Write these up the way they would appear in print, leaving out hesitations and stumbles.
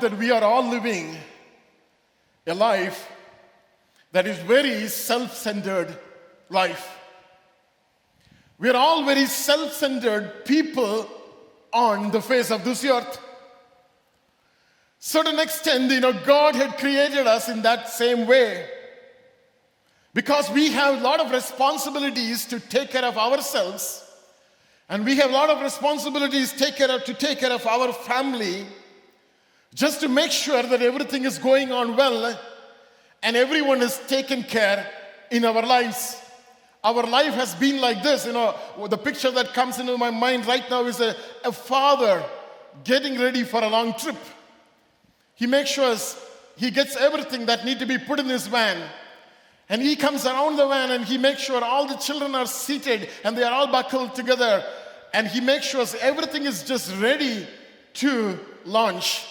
fact that we are all living a life that is very self-centered life. We are all very self-centered people on the face of this earth. So to an extent, God had created us in that same way. Because we have a lot of responsibilities to take care of ourselves, and we have a lot of responsibilities to take care of our family, just to make sure that everything is going on well and everyone is taken care in our lives. Our life has been like this. The picture that comes into my mind right now is a father getting ready for a long trip. He makes sure he gets everything that needs to be put in his van. And he comes around the van and he makes sure all the children are seated and they are all buckled together. And he makes sure everything is just ready to launch.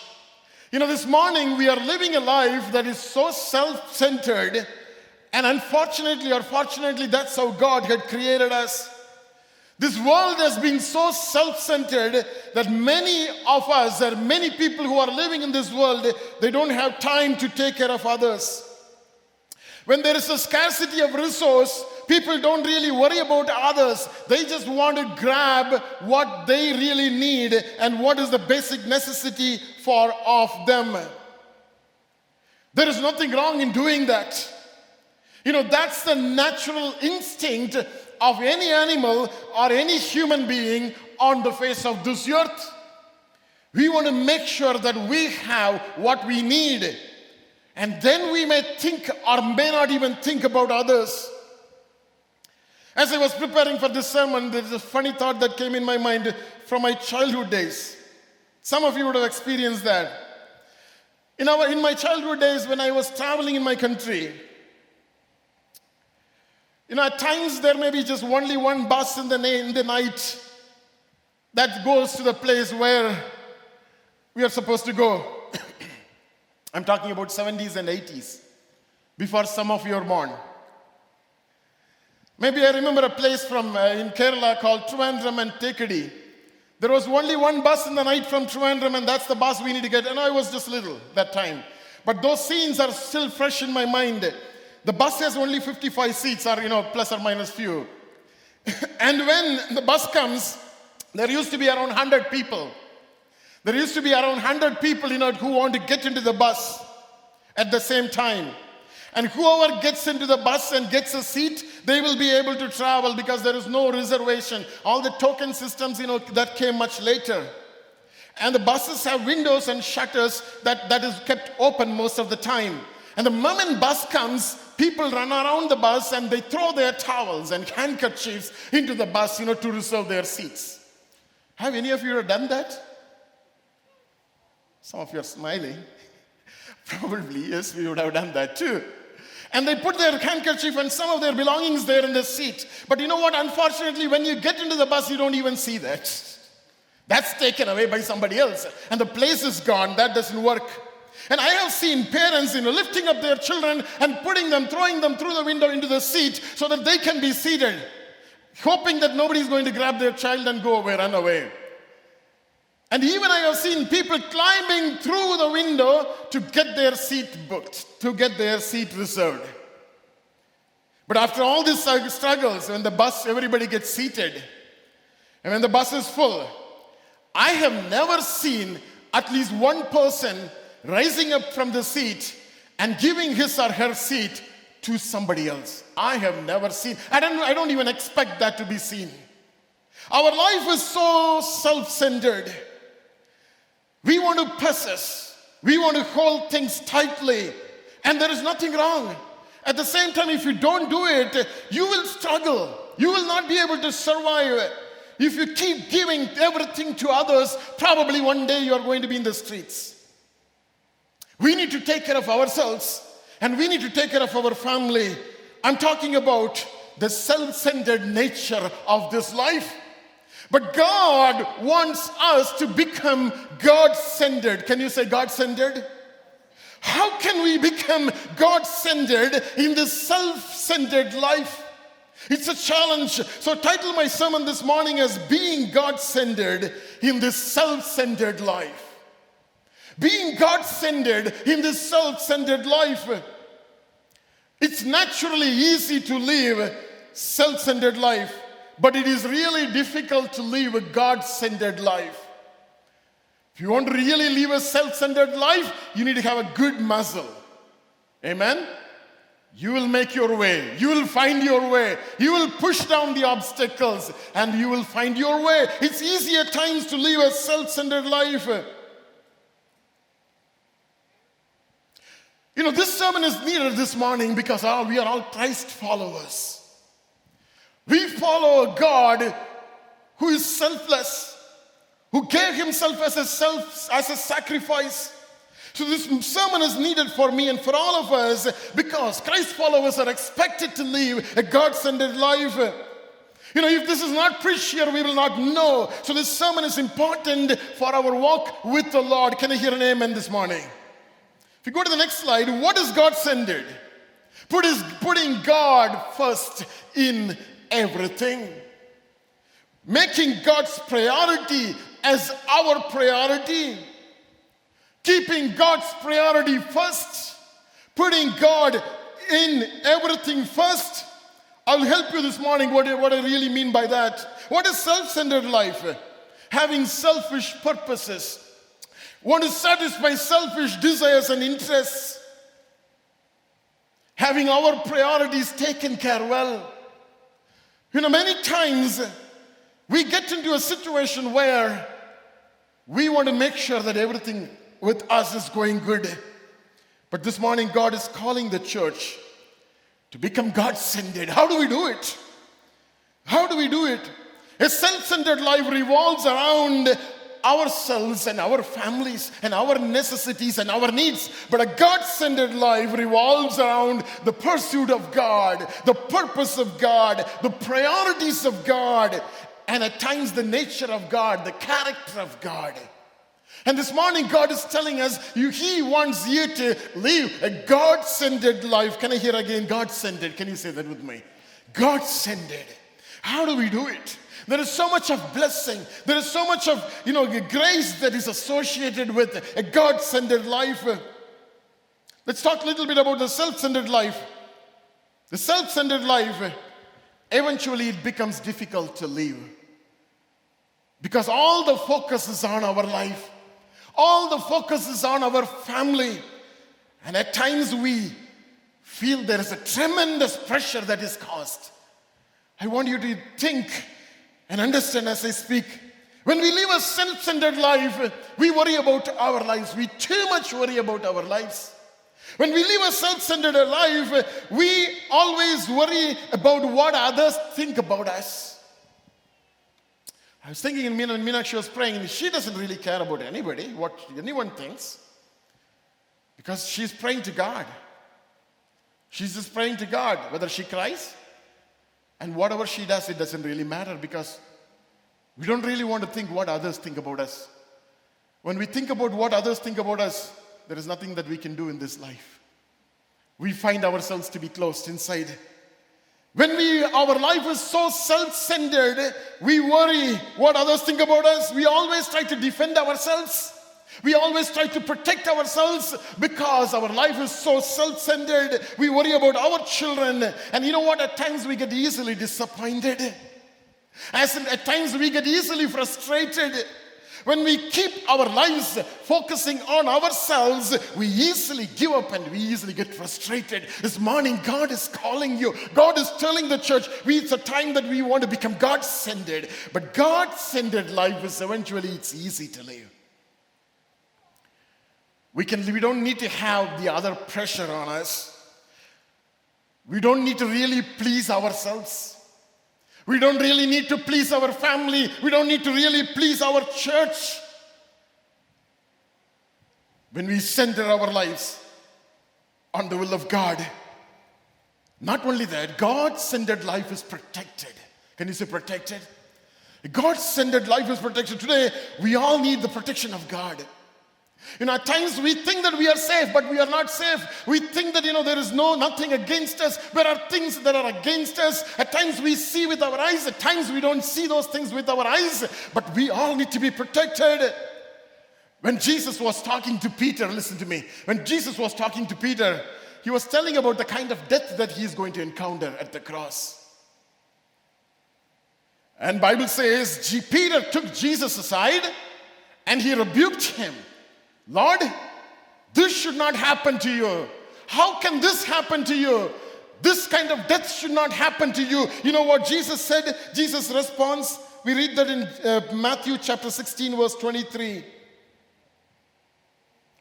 This morning we are living a life that is so self-centered, and unfortunately or fortunately, that's how God had created us. This world has been so self-centered that many people who are living in this world, they don't have time to take care of others. When there is a scarcity of resource, people don't really worry about others. They just want to grab what they really need and what is the basic necessity of them. There is nothing wrong in doing that. That's the natural instinct of any animal or any human being on the face of this earth. We want to make sure that we have what we need, and then we may think or may not even think about others. As I was preparing for this sermon, there is a funny thought that came in my mind from my childhood days. Some of you would have experienced that. In my childhood days, when I was traveling in my country, at times there may be just only one bus in the night that goes to the place where we are supposed to go. I'm talking about 70s and 80s, before some of you are born. Maybe I remember a place in Kerala called Trivandrum and Thekadi. There was only one bus in the night from Trivandrum, and that's the bus we need to get. And I was just little that time. But those scenes are still fresh in my mind. The bus has only 55 seats, or plus or minus few. And when the bus comes, there used to be around 100 people. There used to be around 100 people, who want to get into the bus at the same time. And whoever gets into the bus and gets a seat, they will be able to travel because there is no reservation. All the token systems, that came much later. And the buses have windows and shutters that is kept open most of the time. And the moment bus comes, people run around the bus and they throw their towels and handkerchiefs into the bus, to reserve their seats. Have any of you done that? Some of you are smiling. Probably, yes, we would have done that too. And they put their handkerchief and some of their belongings there in the seat. But you know what? Unfortunately, when you get into the bus, you don't even see that. That's taken away by somebody else. And the place is gone. That doesn't work. And I have seen parents, lifting up their children and throwing them through the window into the seat so that they can be seated, hoping that nobody's going to grab their child and run away. And even I have seen people climbing through the window to get their seat booked, to get their seat reserved. But after all these struggles, when the bus, everybody gets seated, and when the bus is full, I have never seen at least one person rising up from the seat and giving his or her seat to somebody else. I have never seen. I don't even expect that to be seen. Our life is so self-centered. We want to possess. We want to hold things tightly. And there is nothing wrong. At the same time, if you don't do it, you will struggle. You will not be able to survive. If you keep giving everything to others, probably one day you are going to be in the streets. We need to take care of ourselves, and we need to take care of our family. I'm talking about the self-centered nature of this life. But God wants us to become God-centered. Can you say God-centered? How can we become God-centered in this self-centered life? It's a challenge. So title my sermon this morning as Being God-Centered in this Self-Centered Life. being God-centered in this self-centered life. It's naturally easy to live a self-centered life, but it is really difficult to live a God-centered life. If you want to really live a self-centered life, you need to have a good muscle. Amen? You will make your way. You will find your way. You will push down the obstacles and you will find your way. It's easy at times to live a self-centered life. You know, this sermon is needed this morning because we are all Christ followers. We follow a God who is selfless, who gave himself as a sacrifice. So this sermon is needed for me and for all of us because Christ followers are expected to live a God-centered life. You know, if this is not preached here, we will not know. So this sermon is important for our walk with the Lord. Can I hear an amen this morning? If you go to the next slide, what is God-centered? Putting God first in everything. Making God's priority as our priority. Keeping God's priority first, putting God in everything first. I'll help you this morning what I really mean by that. What is self-centered life? Having selfish purposes. Want to satisfy selfish desires and interests. Having our priorities taken care well. You know, many times we get into a situation where we want to make sure that everything with us is going good. But this morning, God is calling the church to become God-centered. How do we do it? How do we do it? A self-centered life revolves around ourselves and our families and our necessities and our needs. But a God-centered life revolves around the pursuit of God, the purpose of God, the priorities of God, and at times the nature of God, the character of God. And this morning, God is telling us, He wants you to live a God-centered life. Can I hear again? God-centered. Can you say that with me? God-centered. How do we do it? There is so much of blessing. There is so much of, grace that is associated with a God-centered life. Let's talk a little bit about the self-centered life. The self-centered life, eventually it becomes difficult to live. Because all the focus is on our life. All the focus is on our family. And at times we feel there is a tremendous pressure that is caused. I want you to think and understand as I speak. When we live a self-centered life, we worry about our lives. We too much worry about our lives. When we live a self-centered life, we always worry about what others think about us. I was thinking, and Meenakshi was praying, she doesn't really care about anybody, what anyone thinks, because she's praying to God. She's just praying to God, whether she cries, and whatever she does, it doesn't really matter, because we don't really want to think what others think about us. When we think about what others think about us, there is nothing that we can do in this life. We find ourselves to be closed inside. When our life is so self-centered, we worry what others think about us. We always try to defend ourselves. We always try to protect ourselves because our life is so self-centered. We worry about our children. And you know what? At times we get easily disappointed. At times we get easily frustrated. When we keep our lives focusing on ourselves, we easily give up and we easily get frustrated. This morning, God is calling you. God is telling the church, it's a time that we want to become God-centered. But God-centered life is eventually, it's easy to live. We don't need to have the other pressure on us. We don't need to really please ourselves. We don't really need to please our family. We don't need to really please our church. When we center our lives on the will of God. Not only that, God-centered life is protected. Can you say protected? God-centered life is protected. Today, we all need the protection of God. At times we think that we are safe, but we are not safe. We think that, there is nothing against us. There are things that are against us. At times we see with our eyes. At times we don't see those things with our eyes. But we all need to be protected. When Jesus was talking to Peter, listen to me. When Jesus was talking to Peter, he was telling about the kind of death that he is going to encounter at the cross. And Bible says, Peter took Jesus aside and he rebuked him. Lord, this should not happen to you. How can this happen to you? This kind of death should not happen to you. You know what Jesus said? Jesus' response, we read that in Matthew chapter 16, verse 23.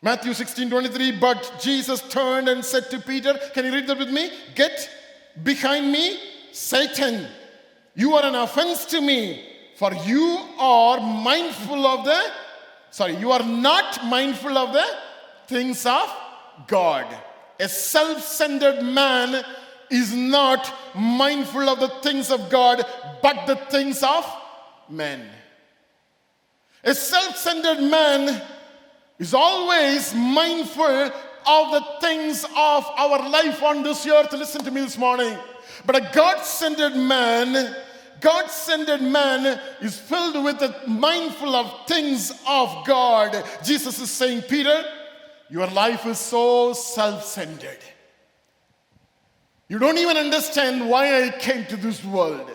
Matthew 16, 23, but Jesus turned and said to Peter, can you read that with me? Get behind me, Satan. You are an offense to me, for you are not mindful of the things of God. A self-centered man is not mindful of the things of God, but the things of men. A self-centered man is always mindful of the things of our life on this earth. Listen to me this morning. But a God-centered man is filled with the mindful of things of God. Jesus is saying, Peter, your life is so self-centered. You don't even understand why I came to this world.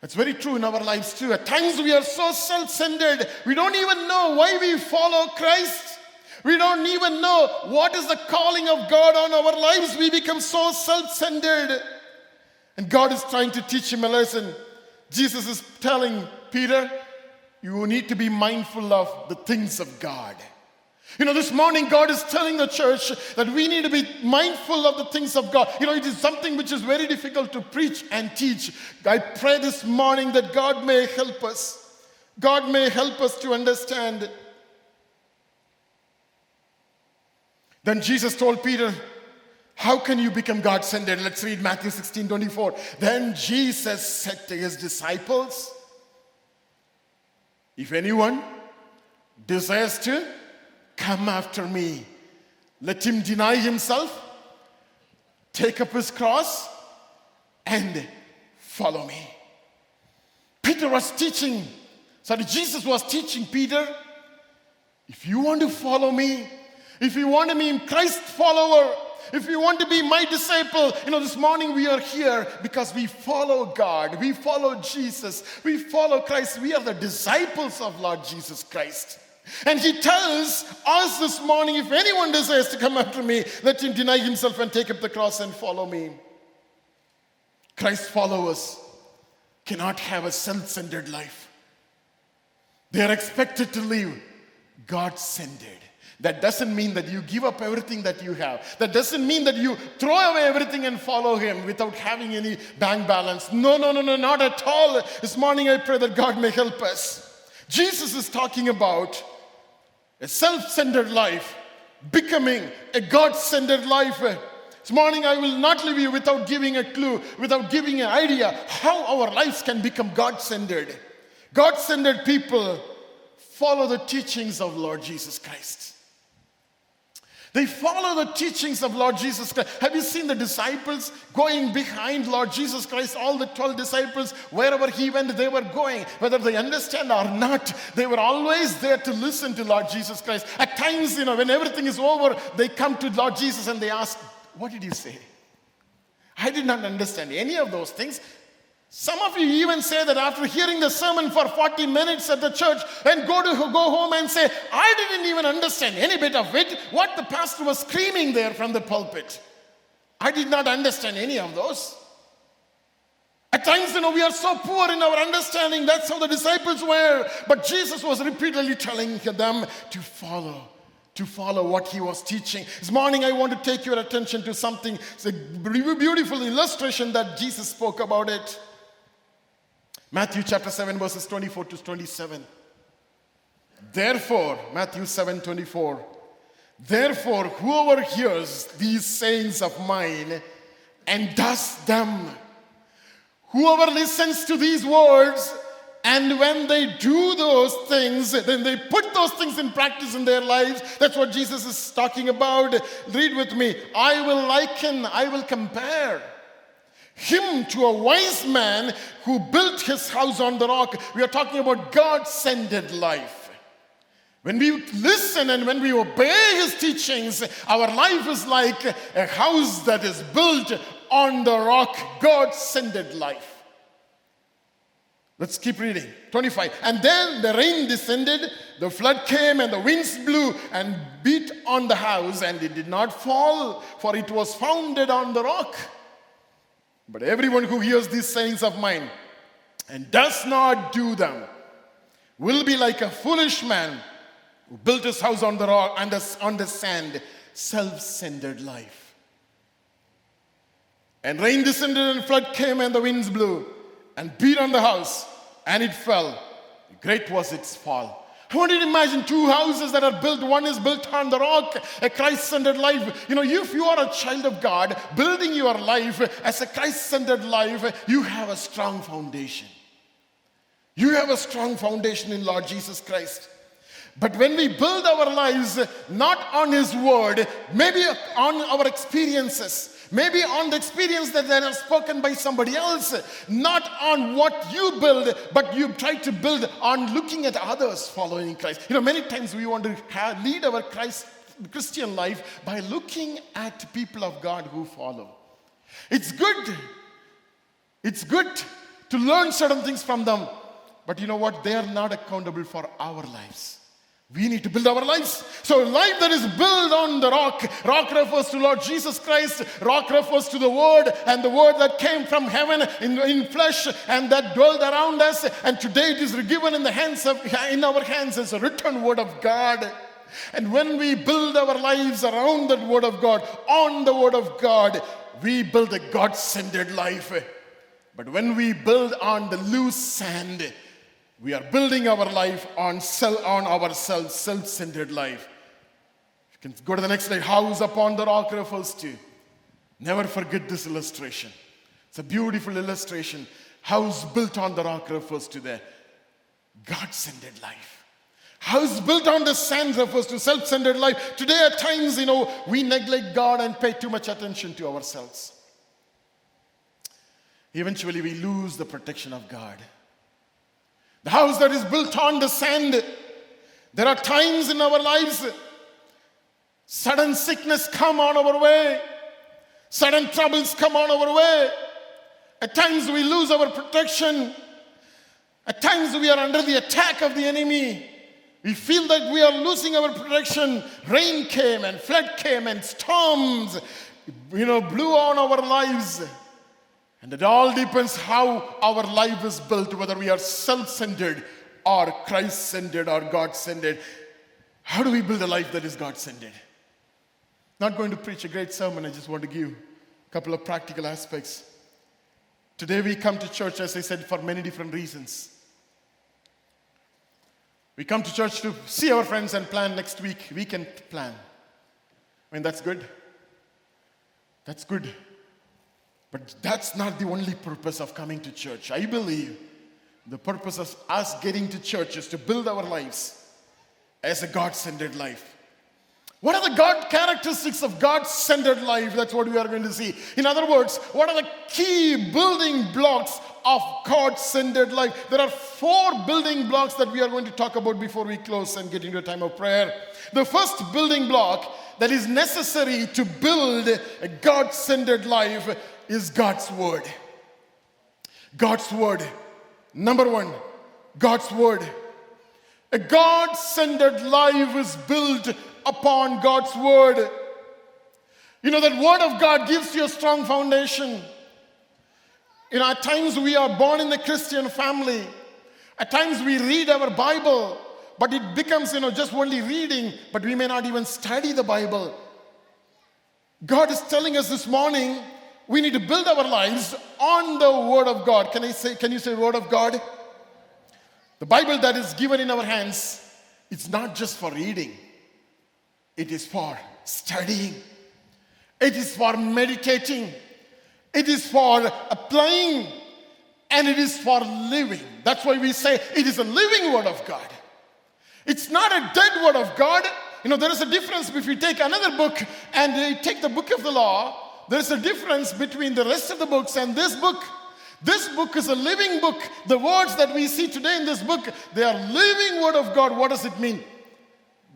That's very true in our lives too. At times we are so self-centered, we don't even know why we follow Christ. We don't even know what is the calling of God on our lives. We become so self-centered. And God is trying to teach him a lesson. Jesus is telling Peter, you need to be mindful of the things of God. You know, this morning God is telling the church that we need to be mindful of the things of God. You know, it is something which is very difficult to preach and teach. I pray this morning that God may help us. God may help us to understand. Then Jesus told Peter, how can you become God-centered? Let's read Matthew 16, 24. Then Jesus said to his disciples, if anyone desires to come after me, let him deny himself, take up his cross, and follow me. Jesus was teaching Peter, if you want to follow me, if you want to be a Christ follower, if you want to be my disciple, you know, this morning we are here because we follow God, we follow Jesus, we follow Christ, we are the disciples of Lord Jesus Christ. And he tells us this morning, if anyone desires to come after me, let him deny himself and take up the cross and follow me. Christ followers cannot have a self-centered life. They are expected to live God-centered. That doesn't mean that you give up everything that you have. That doesn't mean that you throw away everything and follow him without having any bank balance. No, not at all. This morning I pray that God may help us. Jesus is talking about a self-centered life, becoming a God-centered life. This morning I will not leave you without giving a clue, without giving an idea how our lives can become God-centered. God-centered people follow the teachings of Lord Jesus Christ. They follow the teachings of Lord Jesus Christ. Have you seen the disciples going behind Lord Jesus Christ? All the 12 disciples, wherever he went, they were going. Whether they understand or not, they were always there to listen to Lord Jesus Christ. At times, you know, when everything is over, they come to Lord Jesus and they ask, what did you say? I did not understand any of those things. Some of you even say that after hearing the sermon for 40 minutes at the church and go home and say, I didn't even understand any bit of it, what the pastor was screaming there from the pulpit. I did not understand any of those. At times, you know, we are so poor in our understanding. That's how the disciples were. But Jesus was repeatedly telling them to follow what he was teaching. This morning I want to take your attention to something. It's a beautiful illustration that Jesus spoke about it. Matthew chapter 7, verses 24 to 27. Therefore, Matthew 7, 24. Therefore, whoever hears these sayings of mine and does them, whoever listens to these words, and when they do those things, then they put those things in practice in their lives. That's what Jesus is talking about. Read with me. I will compare him to a wise man who built his house on the rock. We are talking about God-centered life. When we listen and when we obey his teachings, our life is like a house that is built on the rock, God-centered life. Let's keep reading. 25. And then the rain descended, the flood came, and the winds blew and beat on the house, and it did not fall, for it was founded on the rock. But everyone who hears these sayings of mine and does not do them will be like a foolish man who built his house on the rock and on the sand, self-centered life. And rain descended, and flood came, and the winds blew and beat on the house, and it fell. Great was its fall. I want you to imagine two houses that are built. One is built on the rock, a Christ-centered life. You know, if you are a child of God, building your life as a Christ-centered life, you have a strong foundation. You have a strong foundation in Lord Jesus Christ. But when we build our lives not on his word, maybe on our experiences, maybe on the experience that they are spoken by somebody else, not on what you build, but you try to build on looking at others following Christ. You know, many times we want to lead our Christian life by looking at people of God who follow. It's good to learn certain things from them, but you know what? They are not accountable for our lives. We need to build our lives. So life that is built on the rock. Rock refers to Lord Jesus Christ. Rock refers to the word, and the word that came from heaven in flesh and that dwelt around us. And today it is given in our hands as a written word of God. And when we build our lives around that word of God, on the word of God, we build a God-centered life. But when we build on the loose sand, we are building our life on ourselves, self-centered life. You can go to the next slide. House upon the rock refers to. Never forget this illustration. It's a beautiful illustration. House built on the rock refers to the God-centered life. House built on the sand refers to self-centered life. Today at times, you know, we neglect God and pay too much attention to ourselves. Eventually we lose the protection of God. The house that is built on the sand. There are times in our lives, sudden sickness come on our way. Sudden troubles come on our way. At times we lose our protection. At times we are under the attack of the enemy. We feel that we are losing our protection. Rain came and flood came and storms, you know, blew on our lives. And it all depends how our life is built, whether we are self-centered or Christ-centered or God-centered. How do we build a life that is God-centered? Not going to preach a great sermon. I just want to give a couple of practical aspects. Today we come to church, as I said, for many different reasons. We come to church to see our friends and plan next week. We can plan. I mean, that's good. That's good. But that's not the only purpose of coming to church. I believe the purpose of us getting to church is to build our lives as a God-centered life. What are the God characteristics of God-centered life? That's what we are going to see. In other words, what are the key building blocks of God-centered life? There are 4 building blocks that we are going to talk about before we close and get into a time of prayer. The first building block that is necessary to build a God-centered life is God's word. God's word. Number 1, God's word. A God-centered life is built upon God's word. You know, that word of God gives you a strong foundation. You know, at times we are born in the Christian family. At times we read our Bible, but it becomes, you know, just only reading, but we may not even study the Bible. God is telling us this morning, we need to build our lives on the word of God. Can you say word of God? The Bible that is given in our hands, it's not just for reading. It is for studying. It is for meditating. It is for applying. And it is for living. That's why we say it is a living word of God. It's not a dead word of God. You know, there is a difference if you take another book and you take the book of the law. There's a difference between the rest of the books and this book. This book is a living book. The words that we see today in this book, they are living word of God. What does it mean?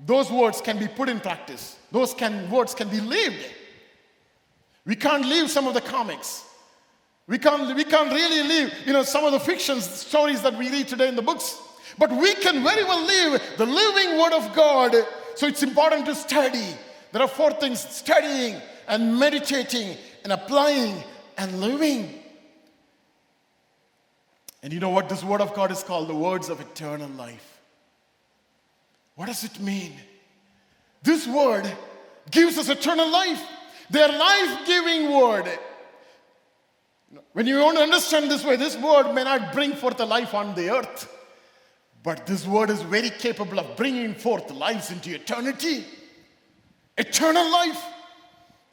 those words can be put in practice. Those words can be lived. We can't leave some of the comics. We can't really leave, some of the fiction stories that we read today in the books. But we can very well live the living Word of God. So it's important to study. There are 4 things: studying and meditating and applying and living. And you know what this Word of God is called? The words of eternal life. What does it mean? This word gives us eternal life. Their life-giving word. When you don't understand this way, this word may not bring forth a life on the earth. But this word is very capable of bringing forth lives into eternity. Eternal life.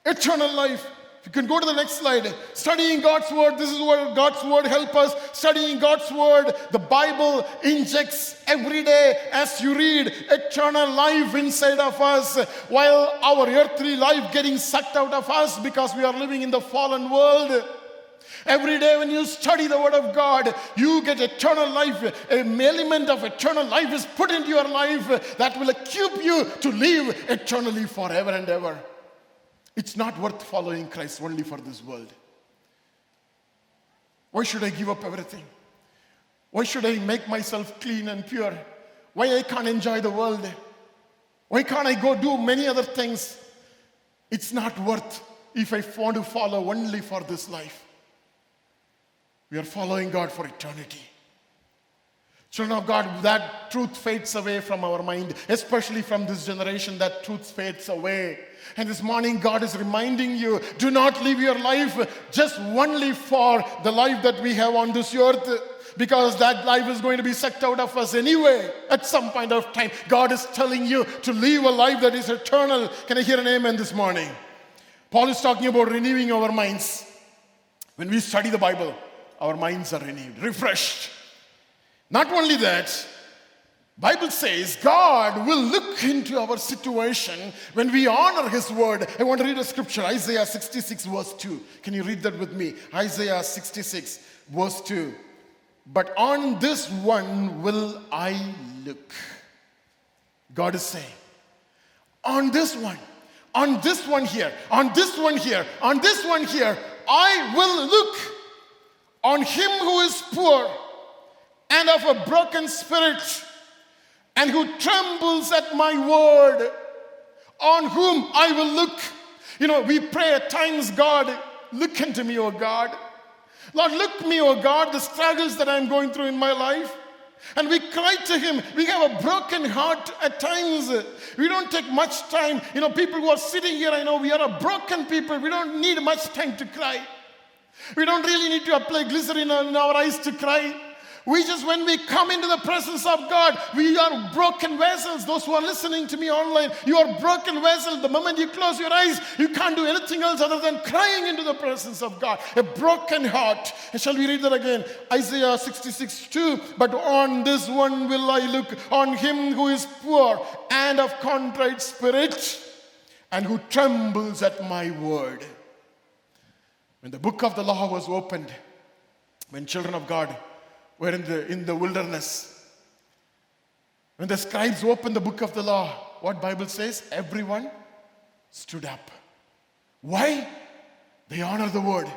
Eternal life. You can go to the next slide. Studying God's word. This is where God's word helps us. Studying God's word. The Bible injects every day as you read eternal life inside of us, while our earthly life getting sucked out of us because we are living in the fallen world. Every day when you study the Word of God, you get eternal life. An element of eternal life is put into your life that will equip you to live eternally forever and ever. It's not worth following Christ only for this world. Why should I give up everything? Why should I make myself clean and pure? Why I can't enjoy the world? Why can't I go do many other things? It's not worth if I want to follow only for this life. We are following God for eternity. Children of God, that truth fades away from our mind, especially from this generation. That truth fades away. And this morning, God is reminding you, do not live your life just only for the life that we have on this earth, because that life is going to be sucked out of us anyway at some point of time. God is telling you to live a life that is eternal. Can I hear an amen this morning? Paul is talking about renewing our minds. When we study the Bible, our minds are renewed, refreshed. Not only that, Bible says God will look into our situation when we honor His word. I want to read a scripture, Isaiah 66 verse 2. Can you read that with me? Isaiah 66 verse 2. But on this one will I look. God is saying, on this one here, on this one here, on this one here, I will look on him who is poor and of a broken spirit, and who trembles at my word, on whom I will look. We pray at times, God, look into me, O God. Lord, look me, O God, the struggles that I'm going through in my life. And we cry to him. We have a broken heart at times. We don't take much time. People who are sitting here, I know we are a broken people. We don't need much time to cry. We don't really need to apply glycerin on our eyes to cry. We just, when we come into the presence of God, we are broken vessels. Those who are listening to me online, you are broken vessels. The moment you close your eyes, you can't do anything else other than crying into the presence of God. A broken heart. And shall we read that again? Isaiah 66, 2. But on this one will I look, on him who is poor and of contrite spirit, and who trembles at my word. When the book of the law was opened, when children of God were in the wilderness, when the scribes opened the book of the law, what Bible says? Everyone stood up. Why? They honor the word.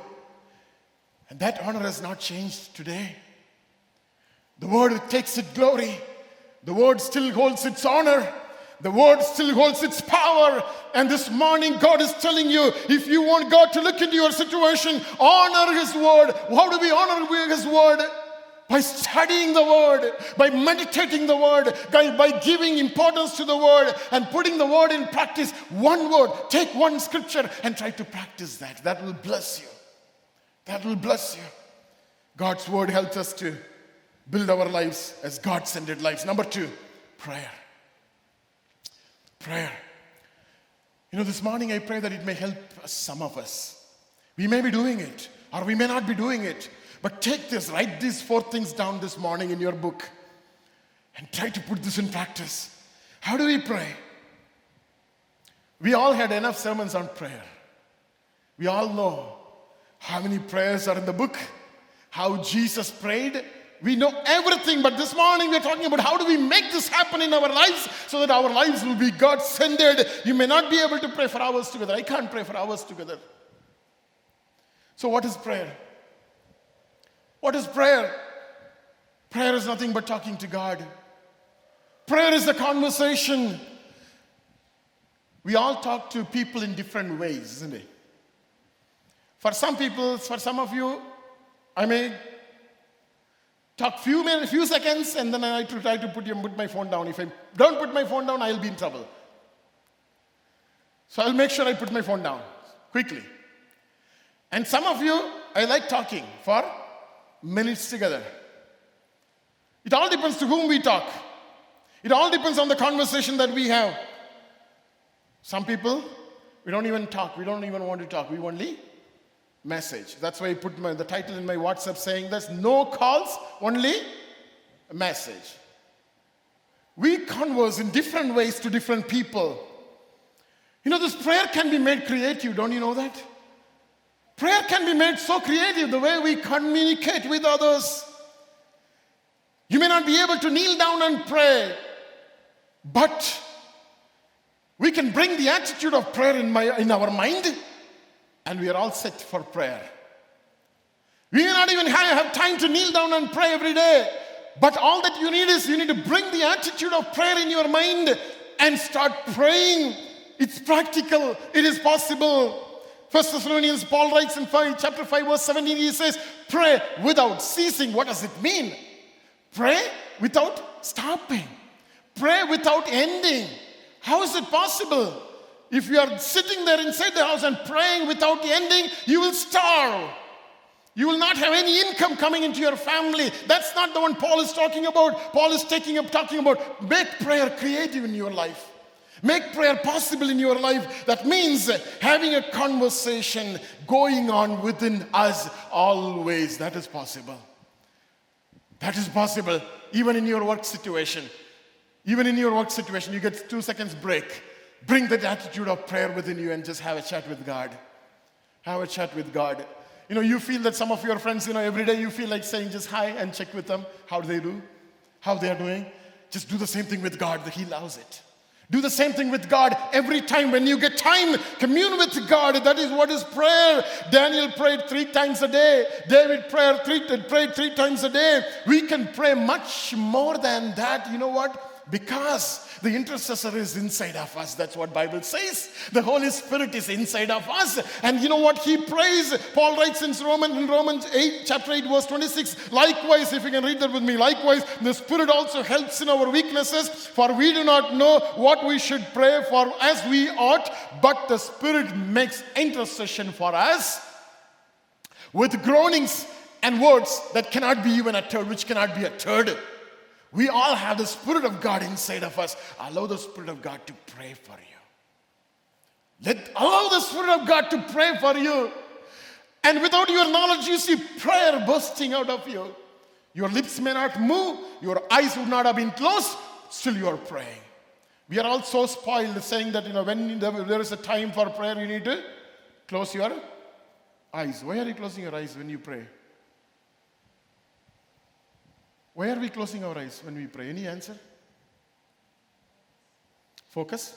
And that honor has not changed today. The word takes its glory. The word still holds its honor. The word still holds its power. And this morning, God is telling you, if you want God to look into your situation, honor His word. How do we honor His word? By studying the word, by meditating the word, by giving importance to the word and putting the word in practice. One word, take one scripture and try to practice that. That will bless you. That will bless you. God's word helps us to build our lives as God-centered lives. Number 2, prayer. Prayer. This morning I pray that it may help some of us. We may be doing it or we may not be doing it. But take this, write these 4 things down this morning in your book and try to put this in practice. How do we pray? We all had enough sermons on prayer. We all know how many prayers are in the book, how Jesus prayed, We know everything, but this morning we're talking about how do we make this happen in our lives so that our lives will be God-centered. You may not be able to pray for hours together. I can't pray for hours together. So what is prayer? What is prayer? Prayer is nothing but talking to God. Prayer is a conversation. We all talk to people in different ways, isn't it? For some people, for some of you, I may talk few seconds, and then I try to put my phone down. If I don't put my phone down, I'll be in trouble. So I'll make sure I put my phone down quickly. And some of you, I like talking for minutes together. It all depends to whom we talk. It all depends on the conversation that we have. Some people, we don't even talk. We don't even want to talk. We only message. That's why I put the title in my WhatsApp saying there's no calls, only a message. We converse in different ways to different people. You know, this prayer can be made creative. Don't you know that? Prayer can be made so creative, the way we communicate with others. You may not be able to kneel down and pray, but we can bring the attitude of prayer in our mind, and we are all set for prayer. We may not even have time to kneel down and pray every day, but all that you need is you need to bring the attitude of prayer in your mind and start praying. It's practical. It is possible. 1 Thessalonians, Paul writes in chapter 5, verse 17, he says, pray without ceasing. What does it mean? Pray without stopping. Pray without ending. How is it possible? If you are sitting there inside the house and praying without ending, you will starve. You will not have any income coming into your family. That's not the one Paul is talking about. Paul is talking about make prayer creative in your life. Make prayer possible in your life. That means having a conversation going on within us always. That is possible. That is possible even in your work situation. Even in your work situation, you get 2 seconds break. Bring that attitude of prayer within you and just have a chat with God. Have a chat with God. You know, you feel that some of your friends, you know, every day you feel like saying just hi and check with them. How do they do? How they are doing? Just do the same thing with God. He loves it. Do the same thing with God every time. When you get time, commune with God. That is what is prayer. Daniel prayed 3 times a day. David prayed 3 times a day. We can pray much more than that. You know what? Because the intercessor is inside of us. That's what the Bible says. The Holy Spirit is inside of us. And you know what? He prays. Paul writes in Romans 8, chapter 8, verse 26. Likewise, if you can read that with me. Likewise, the Spirit also helps in our weaknesses. For we do not know what we should pray for as we ought. But the Spirit makes intercession for us with groanings and words that cannot be even uttered, which cannot be uttered. We all have the Spirit of God inside of us. Allow the Spirit of God to pray for you. Allow the Spirit of God to pray for you. And without your knowledge, you see prayer bursting out of you. Your lips may not move. Your eyes would not have been closed. Still you are praying. We are all so spoiled saying that, you know, when there is a time for prayer, you need to close your eyes. Why are you closing your eyes when you pray? Why are we closing our eyes when we pray? Any answer? Focus.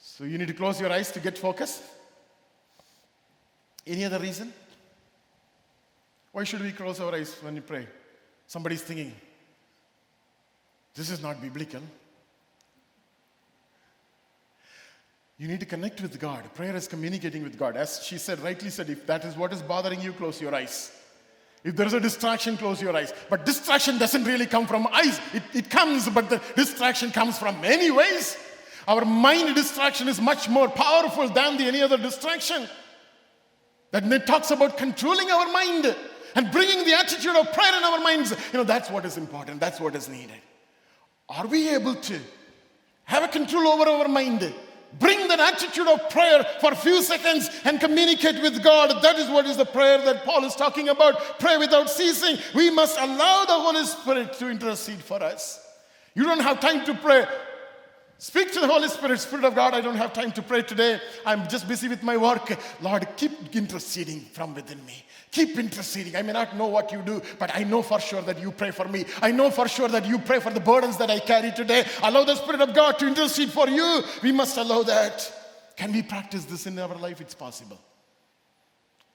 So you need to close your eyes to get focus. Any other reason? Why should we close our eyes when we pray? Somebody's thinking, this is not biblical. You need to connect with God. Prayer is communicating with God. As she said, rightly said, if that is what is bothering you, close your eyes. If there is a distraction, close your eyes. But distraction doesn't really come from eyes. It comes, but the distraction comes from many ways. Our mind distraction is much more powerful than any other distraction. That it talks about controlling our mind and bringing the attitude of prayer in our minds. You know, that's what is important. That's what is needed. Are we able to have a control over our mind? Bring that attitude of prayer for a few seconds and communicate with God. That is what is the prayer that Paul is talking about. Pray without ceasing. We must allow the Holy Spirit to intercede for us. You don't have time to pray. Speak to the Holy Spirit. Spirit of God, I don't have time to pray today. I'm just busy with my work. Lord, keep interceding from within me. Keep interceding. I may not know what you do, but I know for sure that you pray for me. I know for sure that you pray for the burdens that I carry today. Allow the Spirit of God to intercede for you. We must allow that. Can we practice this in our life? It's possible.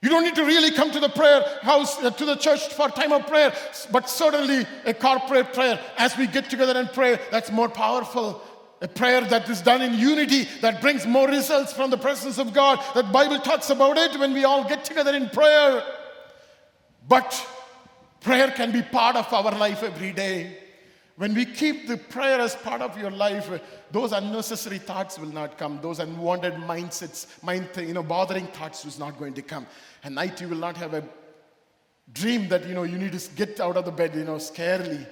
You don't need to really come to the prayer house, to the church for time of prayer, but certainly a corporate prayer. As we get together and pray, that's more powerful. A prayer that is done in unity, that brings more results from the presence of God. That Bible talks about it when we all get together in prayer. But prayer can be part of our life every day. When we keep the prayer as part of your life, those unnecessary thoughts will not come. Those unwanted mindsets, bothering thoughts is not going to come. At night you will not have a dream that, you need to get out of the bed, scarily.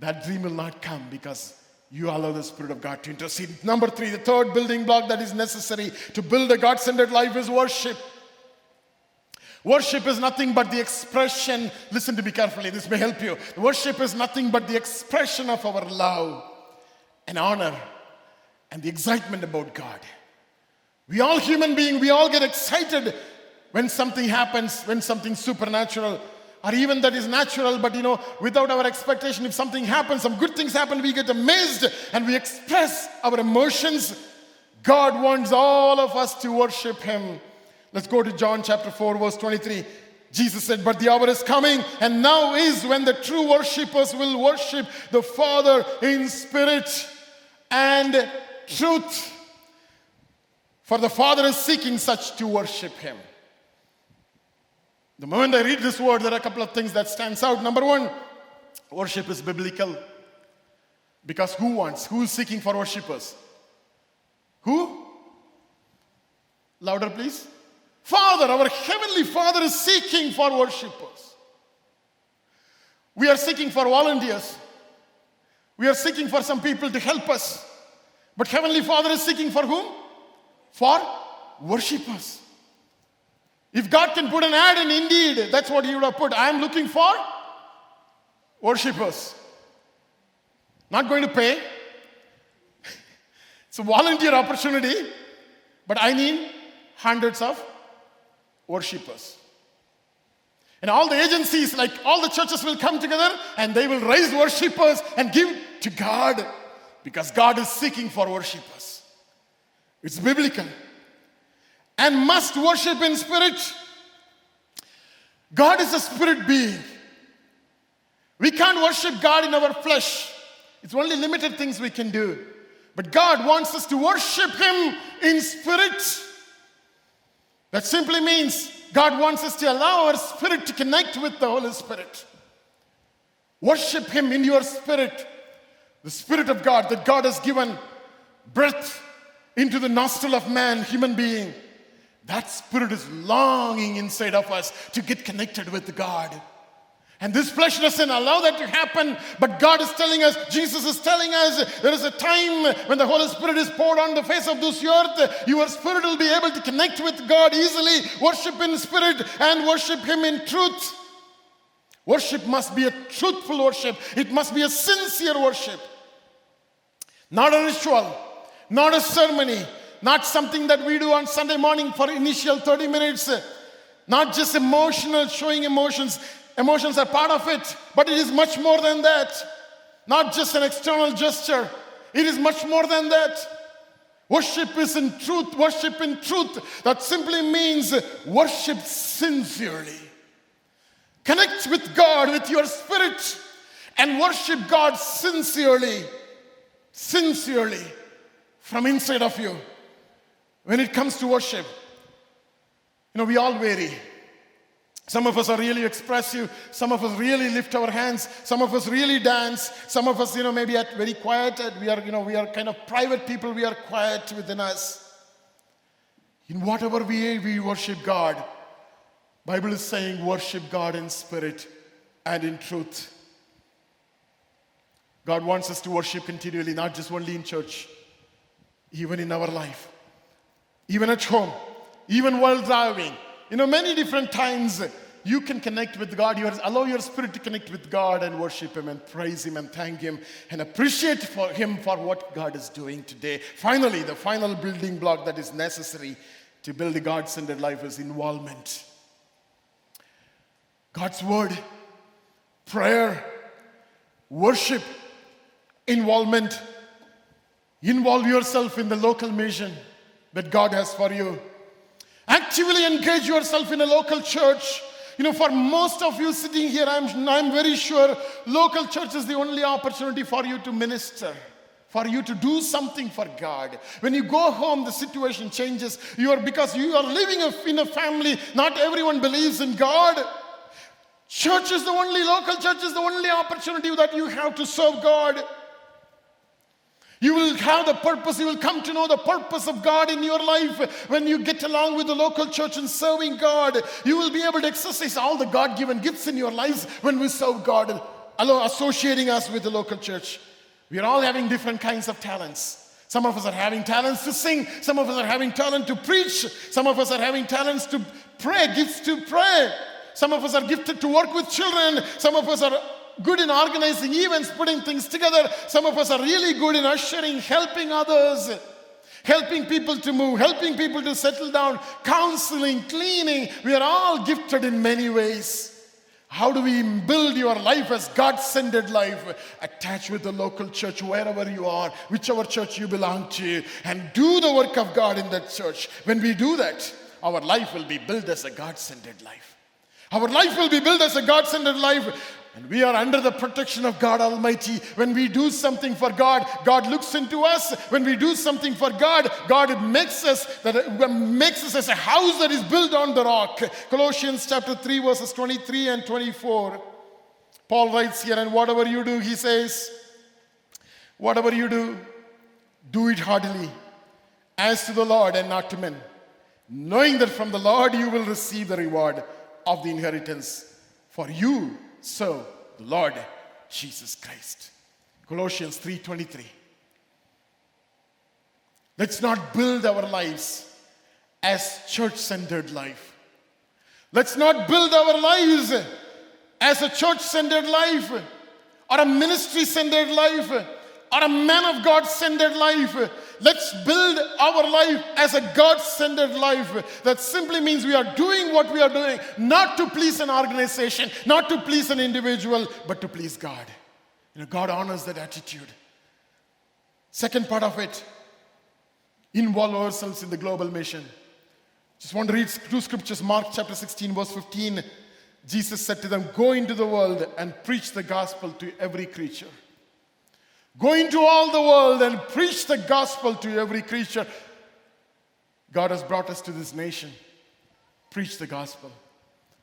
That dream will not come because you allow the Spirit of God to intercede. Number 3, the third building block that is necessary to build a God-centered life is worship. Worship is nothing but the expression. Listen to me carefully. This may help you. Worship is nothing but the expression of our love and honor and the excitement about God. We all human beings, we all get excited when something happens, when something supernatural or even that is natural, but without our expectation, if something happens, some good things happen, we get amazed and we express our emotions. God wants all of us to worship Him. Let's go to John chapter 4, verse 23. Jesus said, "But the hour is coming, and now is when the true worshipers will worship the Father in spirit and truth. For the Father is seeking such to worship Him." The moment I read this word, there are a couple of things that stands out. Number 1, worship is biblical. Because who's seeking for worshipers? Who? Louder, please. Father, our Heavenly Father is seeking for worshipers. We are seeking for volunteers. We are seeking for some people to help us. But Heavenly Father is seeking for whom? For worshipers. If God can put an ad in Indeed, that's what He would have put. I am looking for worshipers. Not going to pay. It's a volunteer opportunity, but I need hundreds of worshippers. And all the agencies, like all the churches will come together and they will raise worshippers and give to God because God is seeking for worshippers. It's biblical. And must worship in spirit. God is a spirit being. We can't worship God in our flesh. It's only limited things we can do. But God wants us to worship Him in spirit. That simply means God wants us to allow our spirit to connect with the Holy Spirit. Worship Him in your spirit. The Spirit of God that God has given breath into the nostril of man, human being. That spirit is longing inside of us to get connected with God. And this flesh doesn't allow that to happen, but God is telling us, Jesus is telling us, there is a time when the Holy Spirit is poured on the face of this earth. Your spirit will be able to connect with God easily. Worship in spirit and worship Him in truth. Worship must be a truthful worship. It must be a sincere worship. Not a ritual, not a ceremony, not something that we do on Sunday morning for initial 30 minutes. Not just emotional, showing emotions. Emotions are part of it, but it is much more than that. Not just an external gesture. It is much more than that. Worship is in truth. Worship in truth. That simply means worship sincerely. Connect with God, with your spirit, and worship God sincerely. Sincerely. From inside of you. When it comes to worship, we all vary. Some of us are really expressive. Some of us really lift our hands. Some of us really dance. Some of us, maybe are very quiet. We are kind of private people. We are quiet within us. In whatever way we worship God, Bible is saying worship God in spirit and in truth. God wants us to worship continually, not just only in church. Even in our life, even at home, even while driving, many different times you can connect with God. Allow your spirit to connect with God and worship Him and praise Him and thank Him and appreciate for Him for what God is doing today. Finally, the final building block that is necessary to build a God-centered life is involvement. God's word, prayer, worship, involvement. Involve yourself in the local mission that God has for you. Actively engage yourself in a local church. You know, for most of you sitting here, I'm very sure local church is the only opportunity for you to minister, for you to do something for God. When you go home, the situation changes. Because you are living in a family, not everyone believes in God. Local church is the only opportunity that you have to serve God. You will have the purpose, you will come to know the purpose of God in your life when you get along with the local church and serving God. You will be able to exercise all the God-given gifts in your lives when we serve God, associating us with the local church. We are all having different kinds of talents. Some of us are having talents to sing. Some of us are having talent to preach. Some of us are having talents to pray, gifts to pray. Some of us are gifted to work with children. Some of us are good in organizing events, putting things together. Some of us are really good in ushering, helping others, helping people to move, helping people to settle down, counseling, cleaning. We are all gifted in many ways. How do we build your life as God-centered life? Attach with the local church wherever you are, whichever church you belong to, and do the work of God in that church. When we do that, our life will be built as a God-centered life. Our life will be built as a God-centered life. And we are under the protection of God Almighty. When we do something for God, God looks into us. When we do something for God, God makes us as a house that is built on the rock. Colossians chapter 3, verses 23 and 24. Paul writes here, and whatever you do, he says, whatever you do, do it heartily, as to the Lord and not to men, knowing that from the Lord you will receive the reward of the inheritance, for you so, the Lord Jesus Christ. Colossians 3:23. Let's not build our lives as church-centered life. Let's not build our lives as a church-centered life or a ministry-centered life or a man of God-centered life. Let's build our life as a God-centered life. That simply means we are doing what we are doing, not to please an organization, not to please an individual, but to please God. You know, God honors that attitude. Second part of it, involve ourselves in the global mission. Just want to read two scriptures, Mark chapter 16, verse 15. Jesus said to them, go into the world and preach the gospel to every creature. Go into all the world and preach the gospel to every creature. God has brought us to this nation. Preach the gospel.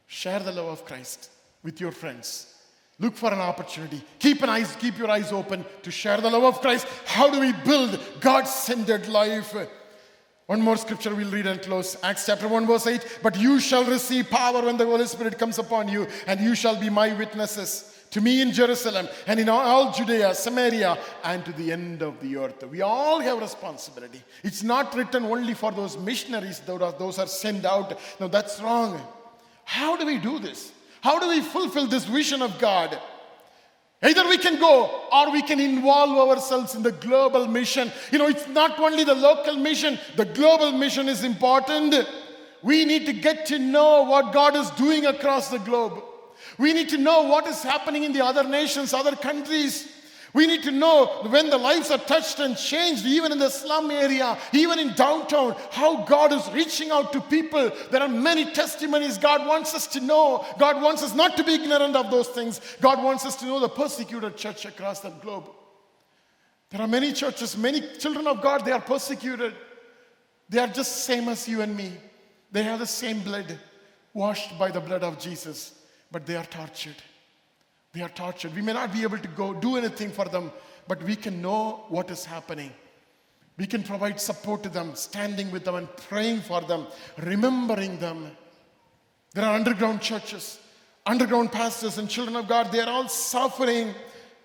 Share the love of Christ with your friends. Look for an opportunity. Keep your eyes open to share the love of Christ. How do we build God-centered life? One more scripture we'll read and close. Acts chapter 1 verse 8. But you shall receive power when the Holy Spirit comes upon you, and you shall be my witnesses to me in Jerusalem and in all Judea, Samaria, and to the end of the earth. We all have responsibility. It's not written only for those missionaries, those are sent out. No, that's wrong. How do we do this? How do we fulfill this vision of God? Either we can go or we can involve ourselves in the global mission. You know, it's not only the local mission. The global mission is important. We need to get to know what God is doing across the globe. We need to know what is happening in the other nations, other countries. We need to know when the lives are touched and changed, even in the slum area, even in downtown, how God is reaching out to people. There are many testimonies God wants us to know. God wants us not to be ignorant of those things. God wants us to know the persecuted church across the globe. There are many churches, many children of God, they are persecuted. They are just same as you and me. They have the same blood, washed by the blood of Jesus. But they are tortured. They are tortured. We may not be able to go do anything for them, but we can know what is happening. We can provide support to them, standing with them and praying for them, remembering them. There are underground churches, underground pastors and children of God. They are all suffering.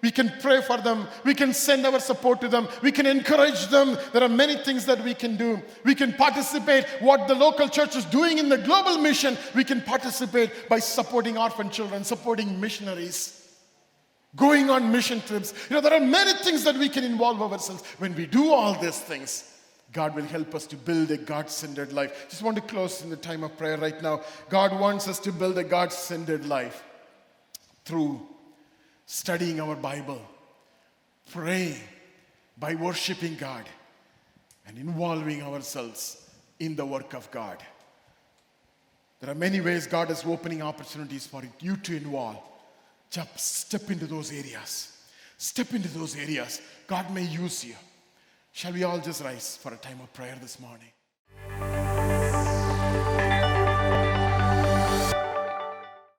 We can pray for them. We can send our support to them. We can encourage them. There are many things that we can do. We can participate what the local church is doing in the global mission. We can participate by supporting orphan children, supporting missionaries, going on mission trips. There are many things that we can involve ourselves. When we do all these things, God will help us to build a God-centered life. Just want to close in the time of prayer right now. God wants us to build a God-centered life through studying our Bible, praying, by worshiping God, and involving ourselves in the work of God. There are many ways God is opening opportunities for you to involve. Step into those areas. Step into those areas. God may use you. Shall we all just rise for a time of prayer this morning?